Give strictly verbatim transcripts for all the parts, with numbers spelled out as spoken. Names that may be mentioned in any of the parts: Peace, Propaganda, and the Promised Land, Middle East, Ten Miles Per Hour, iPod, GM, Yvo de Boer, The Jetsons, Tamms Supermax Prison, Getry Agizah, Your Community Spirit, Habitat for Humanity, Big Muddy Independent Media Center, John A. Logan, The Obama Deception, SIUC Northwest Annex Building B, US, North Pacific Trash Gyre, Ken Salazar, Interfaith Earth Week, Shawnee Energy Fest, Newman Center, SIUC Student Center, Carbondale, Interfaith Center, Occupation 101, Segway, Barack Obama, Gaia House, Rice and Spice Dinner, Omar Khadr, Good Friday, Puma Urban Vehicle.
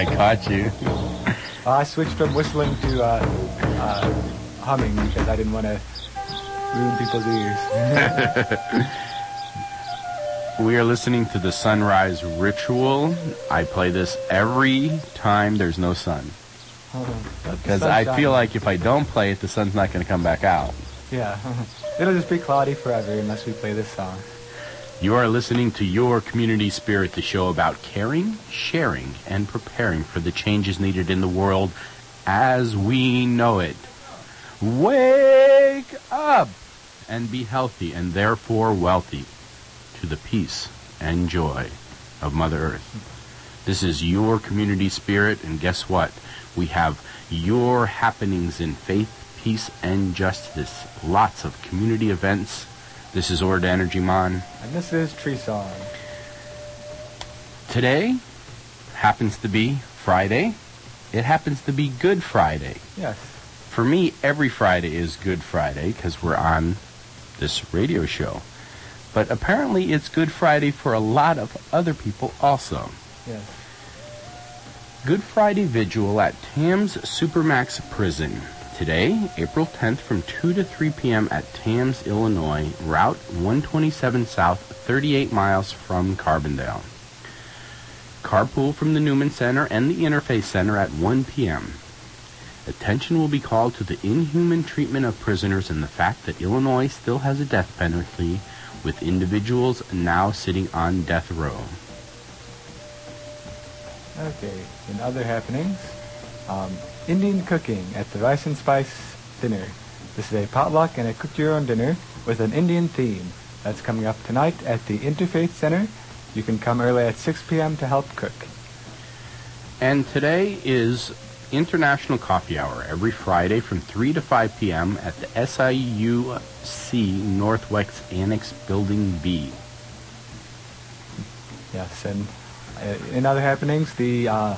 I caught you. Uh, I switched from whistling to uh, uh, humming because I didn't want to ruin people's ears. We are listening to the Sunrise Ritual. I play this every time there's no sun. Hold on. Because I shining. feel like if I don't play it, the sun's not going to come back out. Yeah. It'll just be cloudy forever unless we play this song. You are listening to Your Community Spirit, the show about caring, sharing, and preparing for the changes needed in the world as we know it. Wake up and be healthy and therefore wealthy to the peace and joy of Mother Earth. This is Your Community Spirit, and guess what? We have your happenings in faith, peace, and justice. Lots of community events. This is Ord Energy Mon. And this is Tree Song. Today happens to be Friday. It happens to be Good Friday. Yes. For me, every Friday is Good Friday because we're on this radio show. But apparently it's Good Friday for a lot of other people also. Yes. Good Friday Vigil at Tamms Supermax Prison. Today, April tenth, from two to three p.m. at Tamms, Illinois, Route one twenty-seven South, thirty-eight miles from Carbondale. Carpool from the Newman Center and the Interfaith Center at one p.m. Attention will be called to the inhuman treatment of prisoners and the fact that Illinois still has a death penalty, with individuals now sitting on death row. Okay, in other happenings, um... Indian cooking at the Rice and Spice Dinner. This is a potluck and a cook-your-own dinner with an Indian theme. That's coming up tonight at the Interfaith Center. You can come early at six p.m. to help cook. And today is International Coffee Hour, every Friday from three to five p.m. at the S I U C Northwest Annex Building B. Yes, and in other happenings, the... Uh,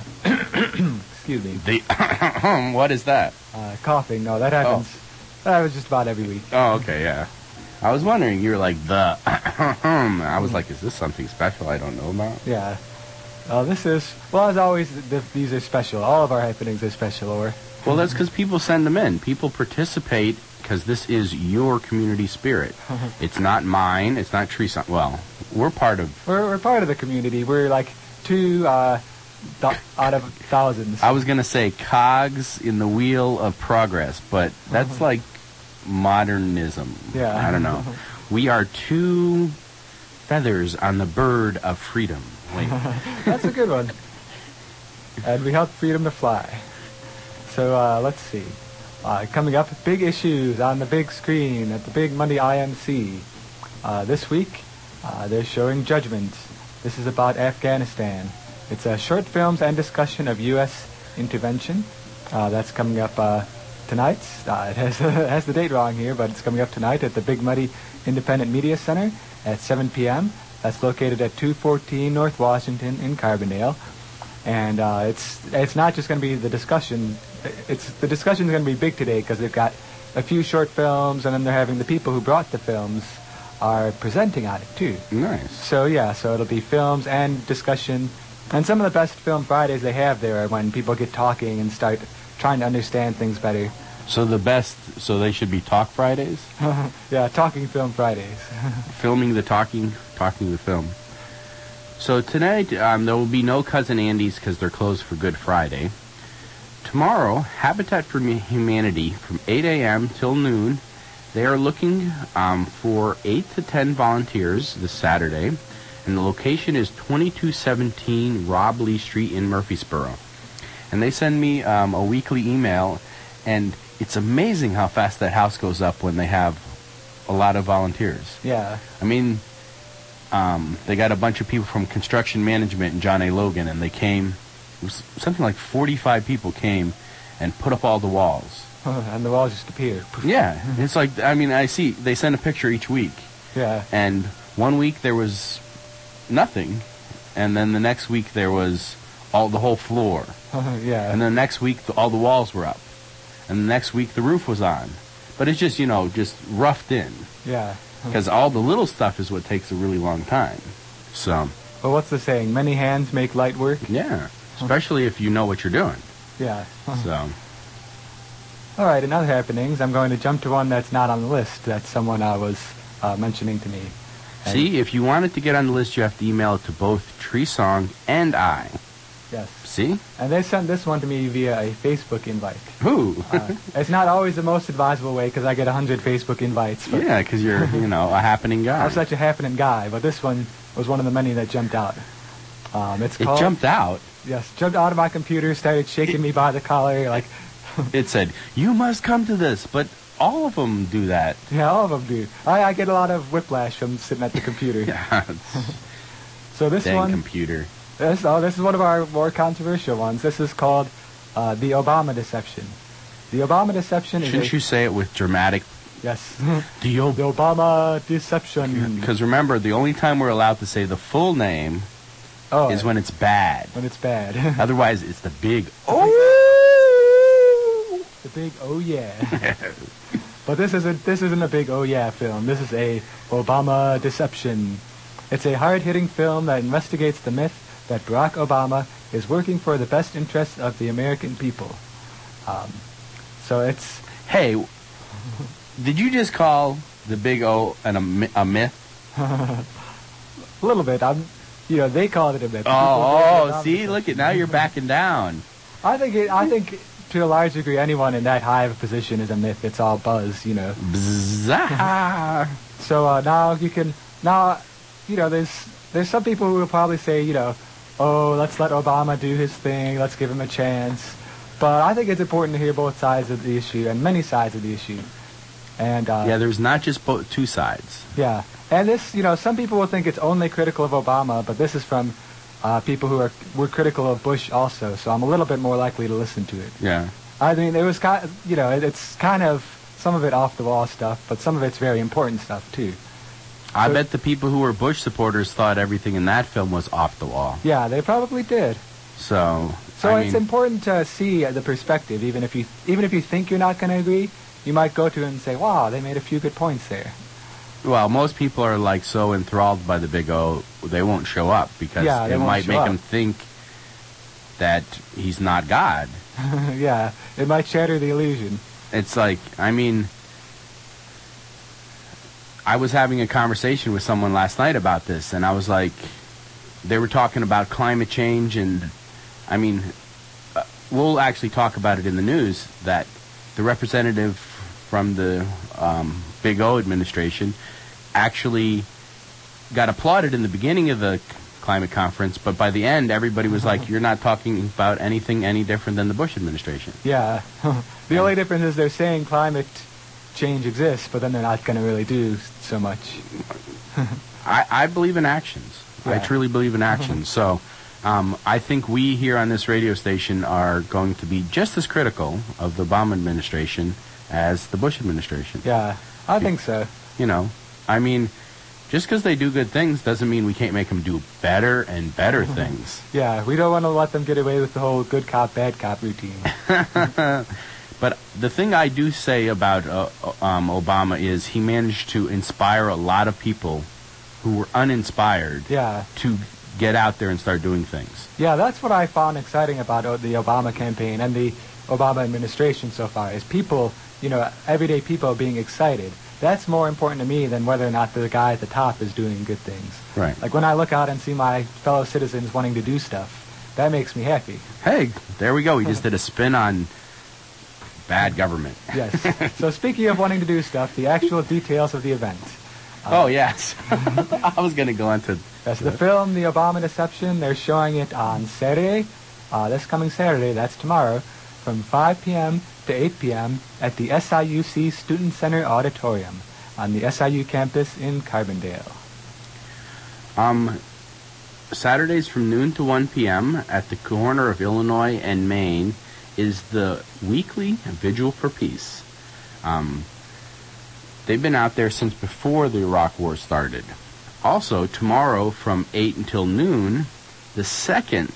Excuse me. The what is that? Uh, coughing. No, that happens. Oh. That happens just about every week. Oh, okay, yeah. I was wondering. You were like the. I was like, is this something special I don't know about? Yeah. Uh, this is well as always. Th- these are special. All of our happenings are special, or. Well, that's because people send them in. People participate because this is your community spirit. It's not mine. It's not tree. Son- well, we're part of. We're, we're part of the community. We're like two. Uh, Th- out of thousands. I was going to say cogs in the wheel of progress, but that's like modernism. Yeah. I don't know. We are two feathers on the bird of freedom. Wait. That's a good one. And we help freedom to fly. So uh, let's see. Uh, coming up, big issues on the big screen at the Big Muddy I M C. Uh, this week, uh, they're showing Judgment. This is about Afghanistan. It's a short films and discussion of U S intervention. Uh, that's coming up uh, tonight. Uh, it has, has the date wrong here, but it's coming up tonight at the Big Muddy Independent Media Center at seven p.m. That's located at two fourteen North Washington in Carbondale. And uh, it's it's not just going to be the discussion. It's the discussion is going to be big today because they've got a few short films, and then they're having the people who brought the films are presenting on it, too. Nice. So, yeah, so it'll be films and discussion. And some of the best Film Fridays they have there are when people get talking and start trying to understand things better. So the best, so they should be Talk Fridays? Yeah, Talking Film Fridays. Filming the talking, talking the film. So tonight, um, there will be no Cousin Andy's because they're closed for Good Friday. Tomorrow, Habitat for Humanity from eight a.m. till noon. They are looking um, for eight to ten volunteers this Saturday. And the location is twenty-two seventeen Rob Lee Street in Murfreesboro. And they send me um, a weekly email, and it's amazing how fast that house goes up when they have a lot of volunteers. Yeah. I mean, um, they got a bunch of people from construction management and John A. Logan, and they came, it was something like forty-five people came and put up all the walls. And the walls just appear. Yeah. It's like, I mean, I see, they send a picture each week. Yeah. And one week there was... nothing, and then the next week there was all the whole floor. Yeah. And then the next week the, all the walls were up, and the next week the roof was on. But it's just, you know, just roughed in. Yeah. Because all the little stuff is what takes a really long time. So. Well, what's the saying? Many hands make light work. Yeah. especially if you know what you're doing. Yeah. So. All right, in other happenings, I'm going to jump to one that's not on the list. That's someone I was uh, mentioning to me. And see, if you wanted to get on the list, you have to email it to both Tree Song and I. Yes. See? And they sent this one to me via a Facebook invite. Who? uh, it's not always the most advisable way because I get one hundred Facebook invites. But yeah, because you're, you know, a happening guy. I'm such a happening guy, but this one was one of the many that jumped out. Um, it's called, it jumped out? Yes, jumped out of my computer, started shaking it, me by the collar. like. It said, you must come to this, but all of them do that. Yeah, all of them do. I, I get a lot of whiplash from sitting at the computer. Yeah, so this dang one... computer. This, oh, this is one of our more controversial ones. This is called uh, The Obama Deception. The Obama Deception is... Shouldn't a, you say it with dramatic... Yes. the, o- the Obama Deception. Because remember, the only time we're allowed to say the full name oh, is when it's bad. When it's bad. Otherwise, it's the big... Oh! The big oh yeah. But this isn't, this isn't a big oh yeah film. This is a Obama Deception. It's a hard-hitting film that investigates the myth that Barack Obama is working for the best interests of the American people. Um, so it's... Hey, did you just call the big O an, a myth? A little bit. I'm, you know, they called it a myth. Oh, oh see? Look, at now you're backing down. I think it, I think to a large degree anyone in that high of a position is a myth. It's all buzz, you know. Bzzz. So uh, now you can... Now, you know, there's there's some people who will probably say, you know, oh, let's let Obama do his thing, let's give him a chance. But I think it's important to hear both sides of the issue, and many sides of the issue. And uh, yeah, there's not just bo- two sides. Yeah. And this, you know, some people will think it's only critical of Obama, but this is from uh, people who are were critical of Bush also, so I'm a little bit more likely to listen to it. Yeah. I mean, it was kind of, you know, it, it's kind of some of it off-the-wall stuff, but some of it's very important stuff, too. I bet the people who were Bush supporters thought everything in that film was off the wall. Yeah, they probably did. So, so I it's mean, important to see the perspective, even if you even if you think you're not going to agree, you might go to it and say, "Wow, they made a few good points there." Well, most people are like so enthralled by the big O, they won't show up because yeah, it might make up. them think that he's not God. Yeah, it might shatter the illusion. It's like, I mean. I was having a conversation with someone last night about this, and I was like, they were talking about climate change, and, I mean, uh, we'll actually talk about it in the news, that the representative from the um, Big O administration actually got applauded in the beginning of the climate conference, but by the end, everybody was like, you're not talking about anything any different than the Bush administration. Yeah. The only difference is they're saying climate change exists, but then they're not going to really do so much. I, I believe in actions. Yeah. I truly believe in actions. So um, I think we here on this radio station are going to be just as critical of the Obama administration as the Bush administration. Yeah, I think so. You know, I mean, just because they do good things doesn't mean we can't make them do better and better things. Yeah, we don't want to let them get away with the whole good cop, bad cop routine. But the thing I do say about uh, um, Obama is he managed to inspire a lot of people who were uninspired yeah. to get out there and start doing things. Yeah, that's what I found exciting about uh, the Obama campaign and the Obama administration so far, is people, you know, everyday people being excited. That's more important to me than whether or not the guy at the top is doing good things. Right. Like when I look out and see my fellow citizens wanting to do stuff, that makes me happy. Hey, there we go. We just did a spin on... bad government. Yes. So speaking of wanting to do stuff, the actual details of the event. Um, oh, yes. I was going to go on to... That's the film, The Obama Deception. They're showing it on Saturday, uh, this coming Saturday, that's tomorrow, from five p.m. to eight p.m. at the S I U C Student Center Auditorium on the S I U campus in Carbondale. Um, Saturdays from noon to one p.m. at the corner of Illinois and Maine is the weekly Vigil for Peace. Um, they've been out there since before the Iraq War started. Also, tomorrow from eight until noon, the second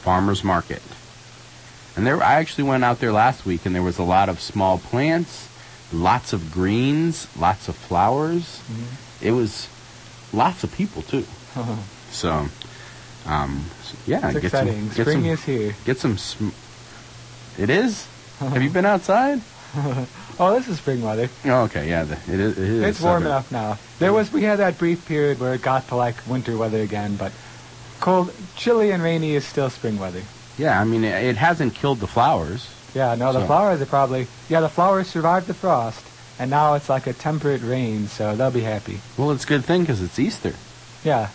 farmers market. And there, I actually went out there last week, and there was a lot of small plants, lots of greens, lots of flowers. Mm-hmm. It was lots of people, too. So, Um, so yeah, it's get exciting. Some, get Spring some, is here. Get some. Sm- it is. Have you been outside? Oh, this is spring weather. Oh, okay, yeah, the, it is. It is it's warm summer. Enough now. There was we had that brief period where it got to like winter weather again, but cold, chilly, and rainy is still spring weather. Yeah, I mean it, it hasn't killed the flowers. Yeah, no, the so. flowers are probably yeah the flowers survived the frost, and now it's like a temperate rain, so they'll be happy. Well, it's a good thing because it's Easter. Yeah.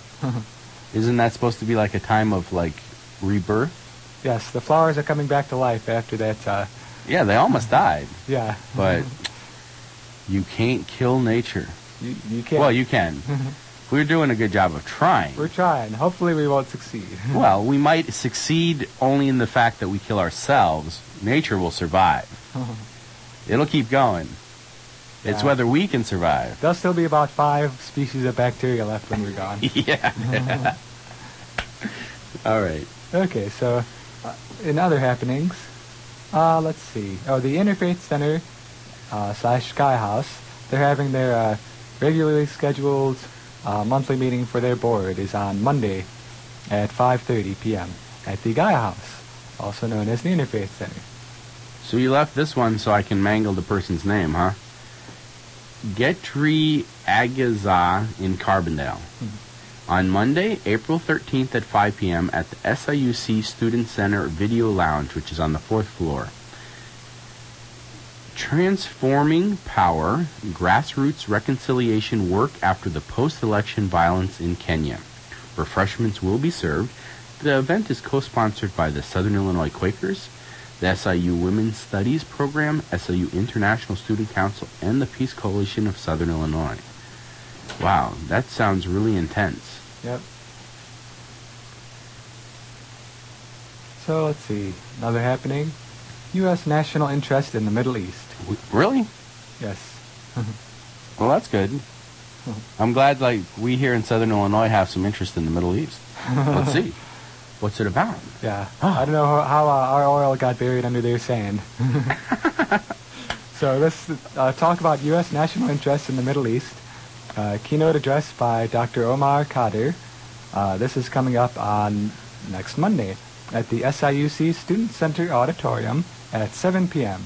Isn't that supposed to be like a time of like rebirth? Yes, the flowers are coming back to life after that. Uh, Yeah, they almost died. Yeah. But you can't kill nature. You, you can't. Well, you can. We're doing a good job of trying. We're trying. Hopefully we won't succeed. Well, we might succeed only in the fact that we kill ourselves. Nature will survive. It'll keep going. Yeah. It's whether we can survive. There'll still be about five species of bacteria left when we're gone. Yeah. Yeah. All right. Okay, so uh, in other happenings... Uh, let's see. Oh, the Interfaith Center uh, slash Gaia House, they're having their uh, regularly scheduled uh, monthly meeting for their board is on Monday at five thirty p.m. at the Gaia House, also known as the Interfaith Center. So you left this one so I can mangle the person's name, huh? Getry Agizah in Carbondale. Mm-hmm. On Monday, April thirteenth at five p.m. at the S I U C Student Center Video Lounge, which is on the fourth floor. Transforming Power, Grassroots Reconciliation Work After the Post-Election Violence in Kenya. Refreshments will be served. The event is co-sponsored by the Southern Illinois Quakers, the S I U Women's Studies Program, S I U International Student Council, and the Peace Coalition of Southern Illinois. Wow, that sounds really intense. Yep. So, let's see. Another happening. U S national interest in the Middle East. W- really? Yes. Well, that's good. I'm glad, like, we here in Southern Illinois have some interest in the Middle East. Let's see. What's it about? Yeah. I don't know how, how uh, our oil got buried under their sand. So, let's uh, talk about U S national interest in the Middle East. Uh, keynote address by Doctor Omar Khadr. Uh, this is coming up on next Monday at the S I U C Student Center Auditorium at seven p.m.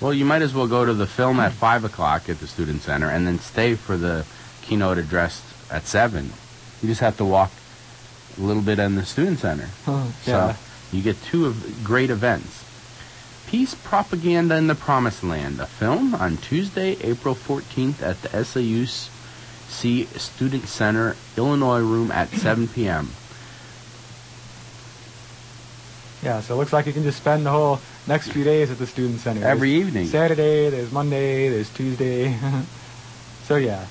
Well, you might as well go to the film at five o'clock at the Student Center and then stay for the keynote address at seven. You just have to walk a little bit in the Student Center. Oh, yeah. So you get two of great events. Peace, Propaganda, and the Promised Land, a film on Tuesday, April fourteenth at the S I U C Student Center, Illinois Room at seven p.m. Yeah, so it looks like you can just spend the whole next few days at the Student Center. Every there's evening. Saturday, there's Monday, there's Tuesday. So, yeah.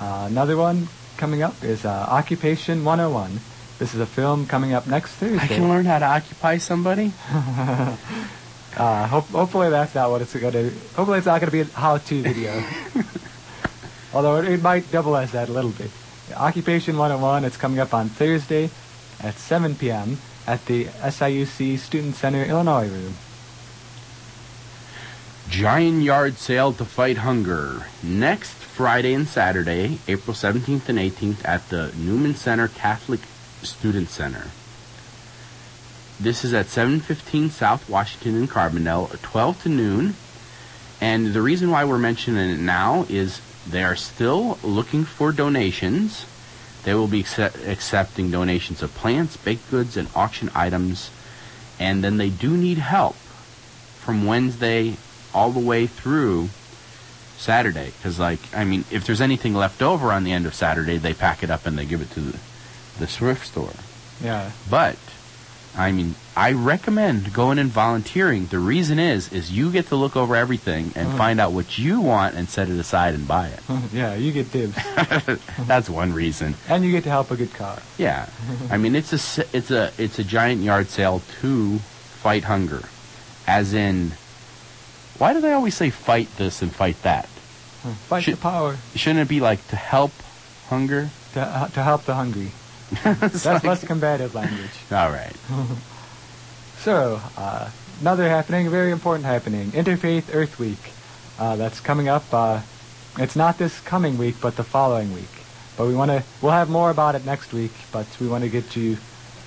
Uh, another one coming up is uh, Occupation one oh one. This is a film coming up next Thursday. I can learn how to occupy somebody? Uh, hope, hopefully that's not what it's going to... Hopefully it's not going to be a how-to video. Although it, it might double as that a little bit. Occupation one oh one, it's coming up on Thursday at seven p.m. at the S I U C Student Center Illinois Room. Giant Yard Sale to Fight Hunger. Next Friday and Saturday, April seventeenth and eighteenth at the Newman Center Catholic Student Center. This is at seven fifteen South Washington in Carbondale, twelve to noon. And the reason why we're mentioning it now is they are still looking for donations. They will be accept- accepting donations of plants, baked goods, and auction items. And then they do need help from Wednesday all the way through Saturday. Because, like, I mean, if there's anything left over on the end of Saturday, they pack it up and they give it to the, the thrift store. Yeah. But... I mean, I recommend going and volunteering. The reason is, is you get to look over everything and oh. find out what you want and set it aside and buy it. Yeah, you get dibs. That's one reason. And you get to help a good cause. Yeah. I mean, it's a, it's a, it's a giant yard sale to fight hunger. As in, why do they always say fight this and fight that? Fight Should, the power. Shouldn't it be like to help hunger? To, uh, to help the hungry. That's like... less combative language. All right. So, uh, another happening, very important happening, Interfaith Earth Week. Uh, that's coming up. Uh, it's not this coming week, but the following week. But we want to, we'll have more about it next week, but we want to get you,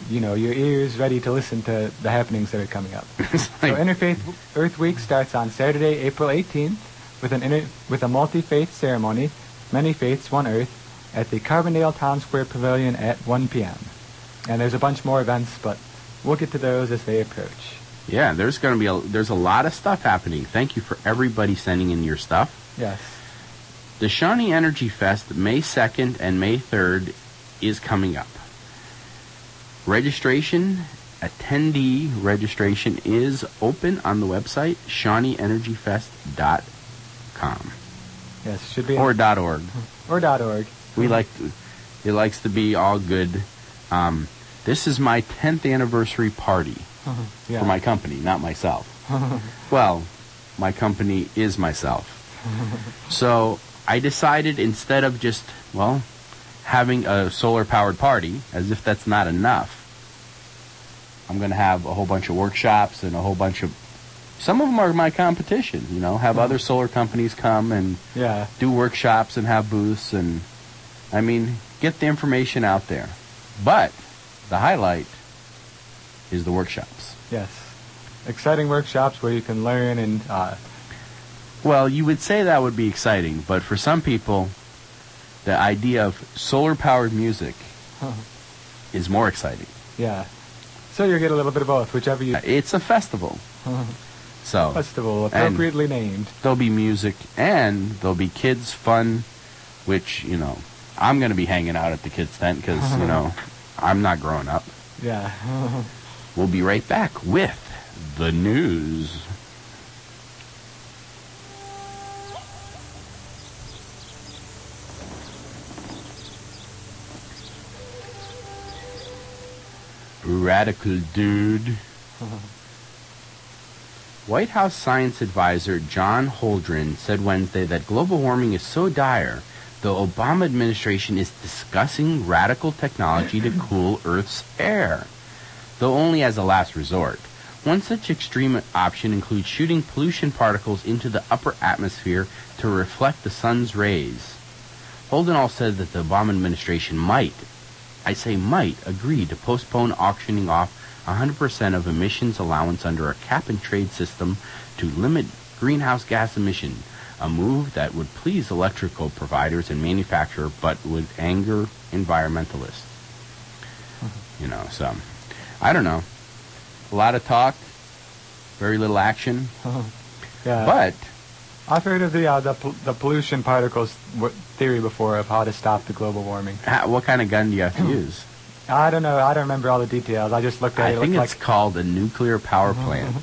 you know, your ears ready to listen to the happenings that are coming up. Like so Interfaith Earth Week starts on Saturday, April eighteenth, with an inter, with a multi-faith ceremony, Many Faiths, One Earth, at the Carbondale Town Square Pavilion at one p.m. And there's a bunch more events, but we'll get to those as they approach. Yeah, there's going to be a, there's a lot of stuff happening. Thank you for everybody sending in your stuff. Yes. The Shawnee Energy Fest, May second and May third, is coming up. Registration, attendee registration is open on the website, shawnee energy fest dot com. Yes, should be. Or dot .org. Or dot .org. We like to, it likes to be all good. Um, this is my tenth anniversary party yeah. for my company, not myself. Well, my company is myself. So I decided instead of just, well, having a solar-powered party, as if that's not enough, I'm going to have a whole bunch of workshops and a whole bunch of... Some of them are my competition, you know, have mm-hmm. other solar companies come and yeah. do workshops and have booths and, I mean, get the information out there. But the highlight is the workshops. Yes. Exciting workshops where you can learn and... Uh... Well, you would say that would be exciting, but for some people, the idea of solar-powered music huh. is more exciting. Yeah. So you get a little bit of both, whichever you... It's a festival. So festival, appropriately named. There'll be music, and there'll be kids' fun, which, you know, I'm going to be hanging out at the kids' tent because, you know, I'm not growing up. Yeah. We'll be right back with the news. Radical dude. White House science advisor John Holdren said Wednesday that global warming is so dire, the Obama administration is discussing radical technology to cool Earth's air, though only as a last resort. One such extreme option includes shooting pollution particles into the upper atmosphere to reflect the sun's rays. Holdren also said that the Obama administration might, I say might, agree to postpone auctioning off one hundred percent of emissions allowance under a cap-and-trade system to limit greenhouse gas emission, a move that would please electrical providers and manufacturers but would anger environmentalists. Mm-hmm. You know, so, I don't know. A lot of talk, very little action. Yeah. But... I've heard of the uh, the, pol- the pollution particles w- theory before of how to stop the global warming. How, what kind of gun do you have to use? I don't know. I don't remember all the details. I just looked at I it. I think it it's like... called a nuclear power plant.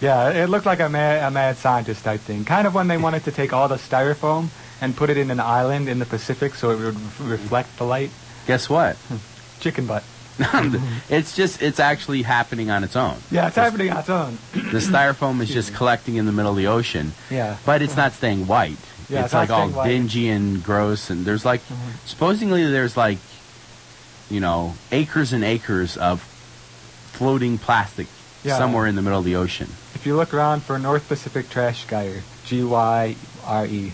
Yeah, it looked like a mad, a mad scientist type thing. Kind of when they wanted to take all the styrofoam and put it in an island in the Pacific so it would re- reflect the light. Guess what? Chicken butt. It's just, it's actually happening on its own. Yeah, it's, it's happening on its own. The styrofoam is just collecting in the middle of the ocean. Yeah. But it's not staying white. Yeah, it's, it's like all white. Dingy and gross. And there's like, mm-hmm. supposedly there's like, you know, acres and acres of floating plastic yeah. somewhere in the middle of the ocean. If you look around for North Pacific Trash Gyre, G Y R E,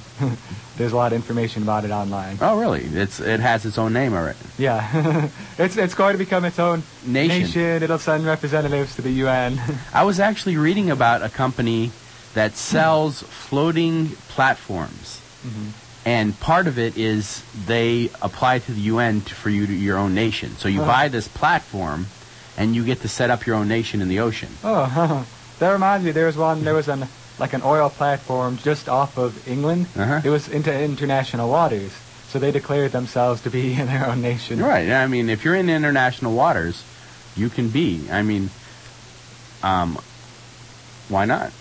there's a lot of information about it online. Oh, really? It's It has its own name already. Yeah. it's it's going to become its own nation. nation. It'll send representatives to the U N. I was actually reading about a company that sells floating platforms. Mm-hmm. And part of it is they apply to the U N to, for you to, your own nation. So you oh. buy this platform, and you get to set up your own nation in the ocean. Oh, that reminds me. There was one. There was an like an oil platform just off of England. Uh-huh. It was into international waters, so they declared themselves to be in their own nation. Right. I mean, if you're in international waters, you can be. I mean, um, why not?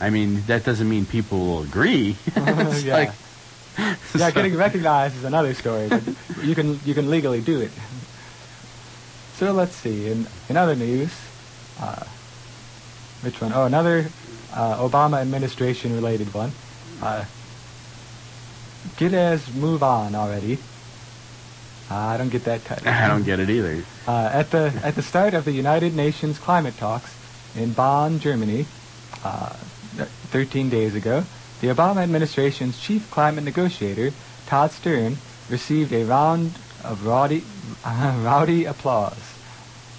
I mean, that doesn't mean people will agree. It's yeah. like... Yeah, so. Getting recognized is another story, but you can you can legally do it. So let's see. In, in other news, uh, which one? Oh, another uh, Obama administration-related one. Uh, get as move on already. Uh, I don't get that title. I don't get it either. Uh, at the at the start of the United Nations climate talks in Bonn, Germany, uh, thirteen days ago. The Obama administration's chief climate negotiator, Todd Stern, received a round of rowdy, rowdy applause.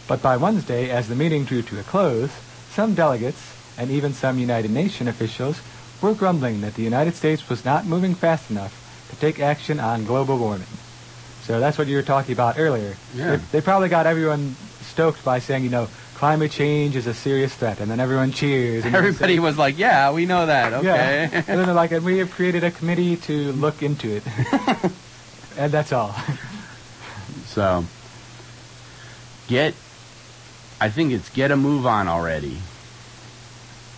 But by Wednesday, as the meeting drew to a close, some delegates and even some United Nations officials were grumbling that the United States was not moving fast enough to take action on global warming. So that's what you were talking about earlier. Yeah. They, they probably got everyone stoked by saying, you know, climate change is a serious threat, and then everyone cheers. And everybody say, was like, yeah, we know that, okay. Yeah. And then they're like, and we have created a committee to look into it. And that's all. So, get, I think it's get a move on already.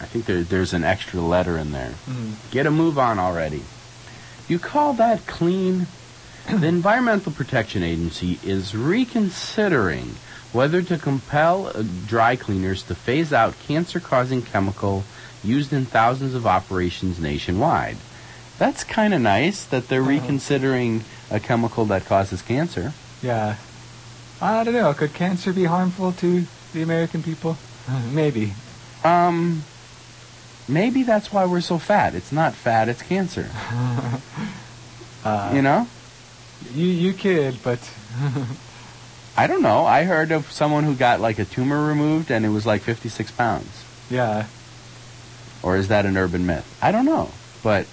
I think there, there's an extra letter in there. Mm-hmm. Get a move on already. You call that clean? The Environmental Protection Agency is reconsidering whether to compel dry cleaners to phase out cancer-causing chemical used in thousands of operations nationwide. That's kind of nice that they're uh-huh. reconsidering a chemical that causes cancer. Yeah. I don't know. Could cancer be harmful to the American people? Maybe. Um... Maybe that's why we're so fat. It's not fat, it's cancer. uh, you know? You you kid, but... I don't know. I heard of someone who got, like, a tumor removed, and it was, like, fifty-six pounds. Yeah. Or is that an urban myth? I don't know. But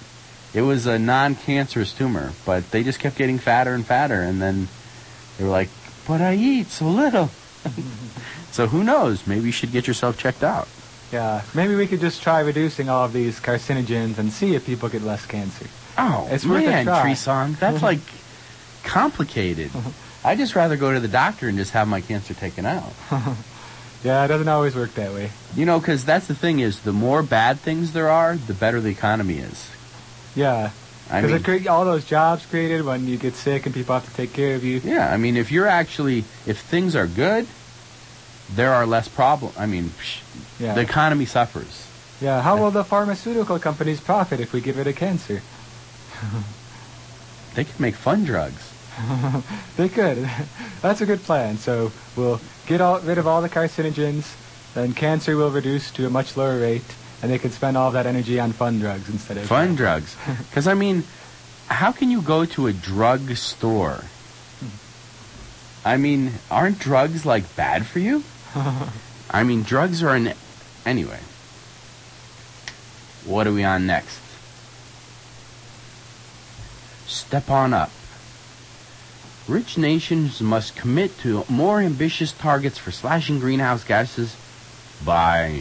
it was a non-cancerous tumor, but they just kept getting fatter and fatter, and then they were like, but I eat so little. So who knows? Maybe you should get yourself checked out. Yeah, maybe we could just try reducing all of these carcinogens and see if people get less cancer. Oh, it's worth man, a try. Tree Song, that's like complicated. I'd just rather go to the doctor and just have my cancer taken out. Yeah, it doesn't always work that way. You know, because that's the thing is, the more bad things there are, the better the economy is. Yeah, because cre- all those jobs created when you get sick and people have to take care of you. Yeah, I mean, if you're actually, if things are good, there are less problems. I mean... Psh- Yeah. The economy suffers. Yeah, how will the pharmaceutical companies profit if we get rid of cancer? They could make fun drugs. They could. That's a good plan. So we'll get all, rid of all the carcinogens, then cancer will reduce to a much lower rate, and they can spend all that energy on fun drugs instead of... Fun drugs. Because, I mean, how can you go to a drug store? I mean, aren't drugs, like, bad for you? I mean, drugs are an... Anyway. What are we on next? Step on up. Rich nations must commit to more ambitious targets for slashing greenhouse gases by,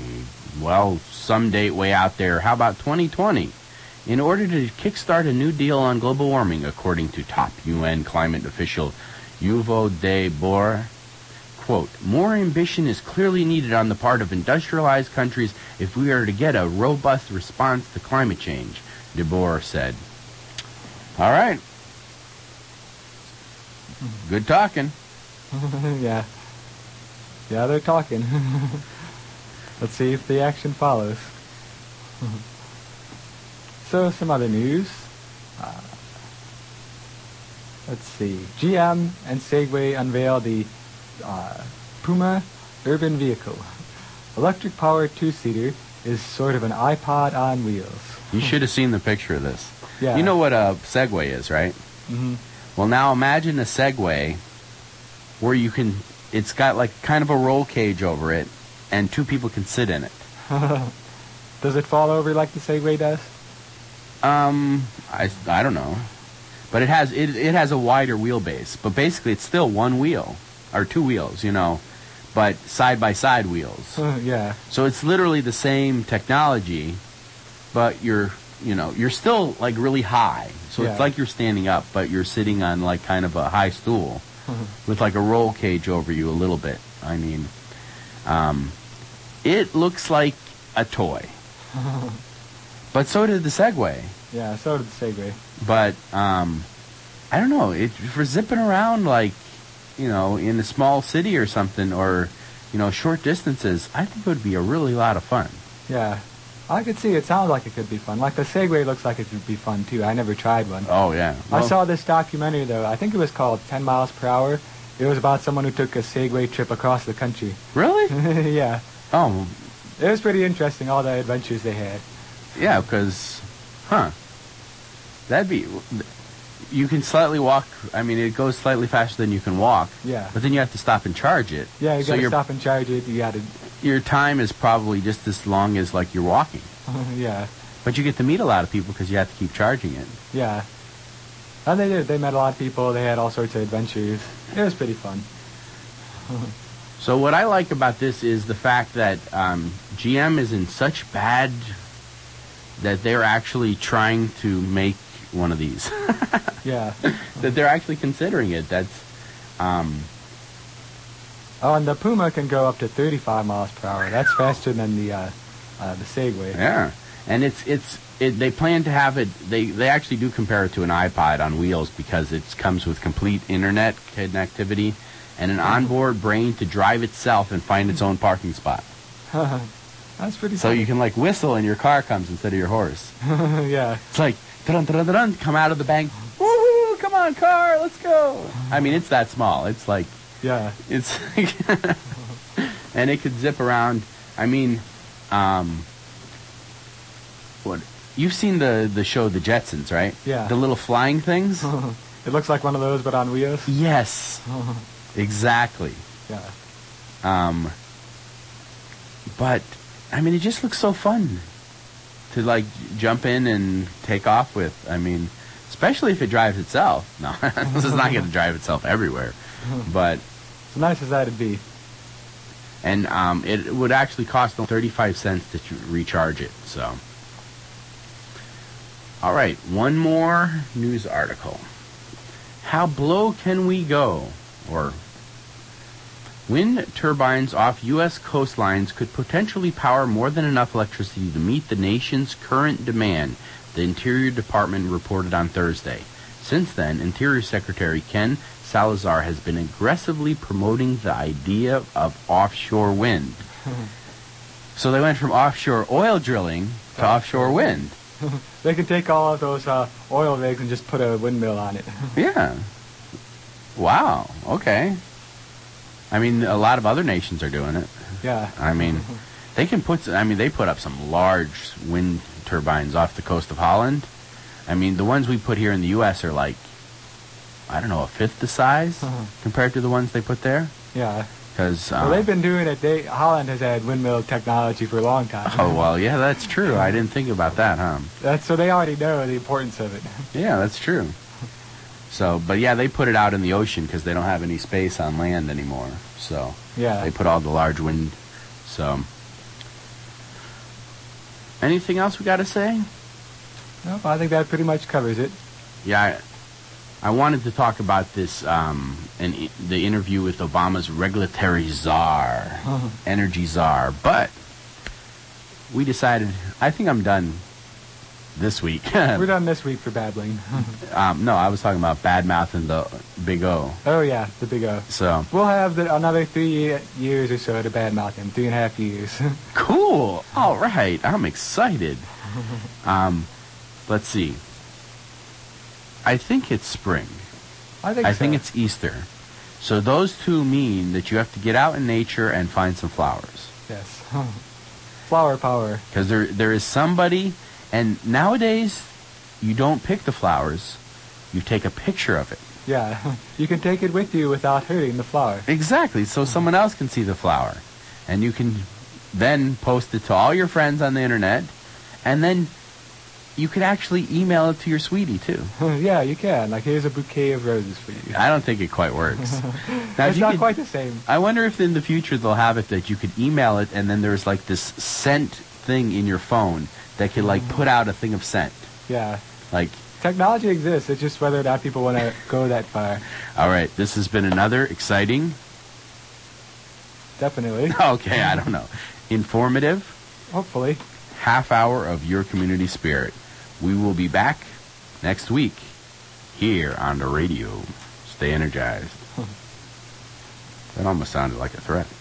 well, some date way out there. How about twenty twenty? In order to kickstart a new deal on global warming, according to top U N climate official Yvo de Boer. Quote, more ambition is clearly needed on the part of industrialized countries if we are to get a robust response to climate change, de Boer said. All right. Good talking. Yeah. Yeah, they're talking. Let's see if the action follows. So, some other news. Uh, let's see. G M and Segway unveil the Uh, Puma Urban Vehicle. Electric powered two-seater is sort of an iPod on wheels. You should have seen the picture of this. Yeah. You know what a Segway is, right? Mm-hmm. Well, now imagine a Segway where you can, it's got like kind of a roll cage over it, and two people can sit in it. Does it fall over like the Segway does? Um, I, I don't know. But it has, it, it has a wider wheelbase, but basically it's still one wheel. Or two wheels, you know, but side-by-side wheels. Uh, yeah. So it's literally the same technology, but you're, you know, you're still, like, really high. So yeah. It's like you're standing up, but you're sitting on, like, kind of a high stool with, like, a roll cage over you a little bit. I mean, um, it looks like a toy. But so did the Segway. Yeah, so did the Segway. But, um, I don't know, it, for zipping around, like, you know, in a small city or something, or, you know, short distances, I think it would be a really lot of fun. Yeah. I could see it sounds like it could be fun. Like, the Segway looks like it would be fun, too. I never tried one. Oh, yeah. Well, I saw this documentary, though. I think it was called Ten Miles Per Hour. It was about someone who took a Segway trip across the country. Really? Yeah. Oh. It was pretty interesting, all the adventures they had. Yeah, because, huh. That'd be... you can slightly walk. I mean, it goes slightly faster than you can walk. Yeah. But then you have to stop and charge it. Yeah, you so got to stop and charge it. You got to. Your time is probably just as long as like you're walking. Yeah. But you get to meet a lot of people because you have to keep charging it. Yeah. And they did. They met a lot of people. They had all sorts of adventures. It was pretty fun. So what I like about this is the fact that um, G M is in such bad that they're actually trying to make one of these. Yeah. That they're actually considering it. That's. Um, oh, and the Puma can go up to thirty-five miles per hour. That's faster than the uh, uh, the Segway. Yeah, and it's it's it, they plan to have it. They they actually do compare it to an iPod on wheels because it comes with complete internet connectivity and an onboard brain to drive itself and find its own parking spot. That's pretty. So funny. You can like whistle and your car comes instead of your horse. Yeah. It's like dun dun dun, come out of the bank. Woo! Come on, car, let's go. I mean, it's that small. It's like. Yeah. It's like and it could zip around. I mean, um, what you've seen the the show The Jetsons, right? Yeah. The little flying things. It looks like one of those, but on wheels. Yes. Exactly. Yeah. Um. But I mean, it just looks so fun to like jump in and take off with. I mean, especially if it drives itself. No, this is not going to drive itself everywhere. But as nice as that'd be, and um, it would actually cost them thirty-five cents to recharge it. So, all right, one more news article. How blow can we go? Or wind turbines off U S coastlines could potentially power more than enough electricity to meet the nation's current demand. The Interior Department reported on Thursday. Since then, Interior Secretary Ken Salazar has been aggressively promoting the idea of offshore wind. So they went from offshore oil drilling to uh, offshore wind. They could take all of those uh, oil rigs and just put a windmill on it. Yeah. Wow. Okay. I mean, a lot of other nations are doing it. Yeah. I mean, they can put. I mean, they put up some large wind turbines off the coast of Holland. I mean, the ones we put here in the U S are like, I don't know, a fifth the size uh-huh. compared to the ones they put there. Yeah. Because um, well, they've been doing it. They, Holland has had windmill technology for a long time. Oh, well, yeah, that's true. I didn't think about that, huh? That's, so they already know the importance of it. Yeah, that's true. So, but yeah, they put it out in the ocean because they don't have any space on land anymore. So yeah, they put all the large wind. So, anything else we got to say? Nope, I think that pretty much covers it. Yeah, I, I wanted to talk about this, um, and the interview with Obama's regulatory czar, energy czar. But we decided, I think I'm done this week. We're done this week for babbling. um, no, I was talking about badmouth and the Big O. Oh, yeah, the Big O. So we'll have the, another three years or so to badmouth him, three and a half years. Cool. All right. I'm excited. Um... Let's see. I think it's spring. I think I so. think it's Easter. So those two mean that you have to get out in nature and find some flowers. Yes. Flower power. Because there, there is somebody, and nowadays you don't pick the flowers, you take a picture of it. Yeah. You can take it with you without hurting the flower. Exactly. So someone else can see the flower. And you can then post it to all your friends on the internet, and then you could actually email it to your sweetie, too. Yeah, you can. Like, here's a bouquet of roses for you. I don't think it quite works. Now, it's not could, quite the same. I wonder if in the future they'll have it that you could email it, and then there's, like, this scent thing in your phone that could, like, put out a thing of scent. Yeah. Like, technology exists. It's just whether or not people want to go that far. All right. This has been another exciting... Definitely. Okay, I don't know. Informative. Hopefully. Half hour of your community spirit. We will be back next week here on the radio. Stay energized. That almost sounded like a threat.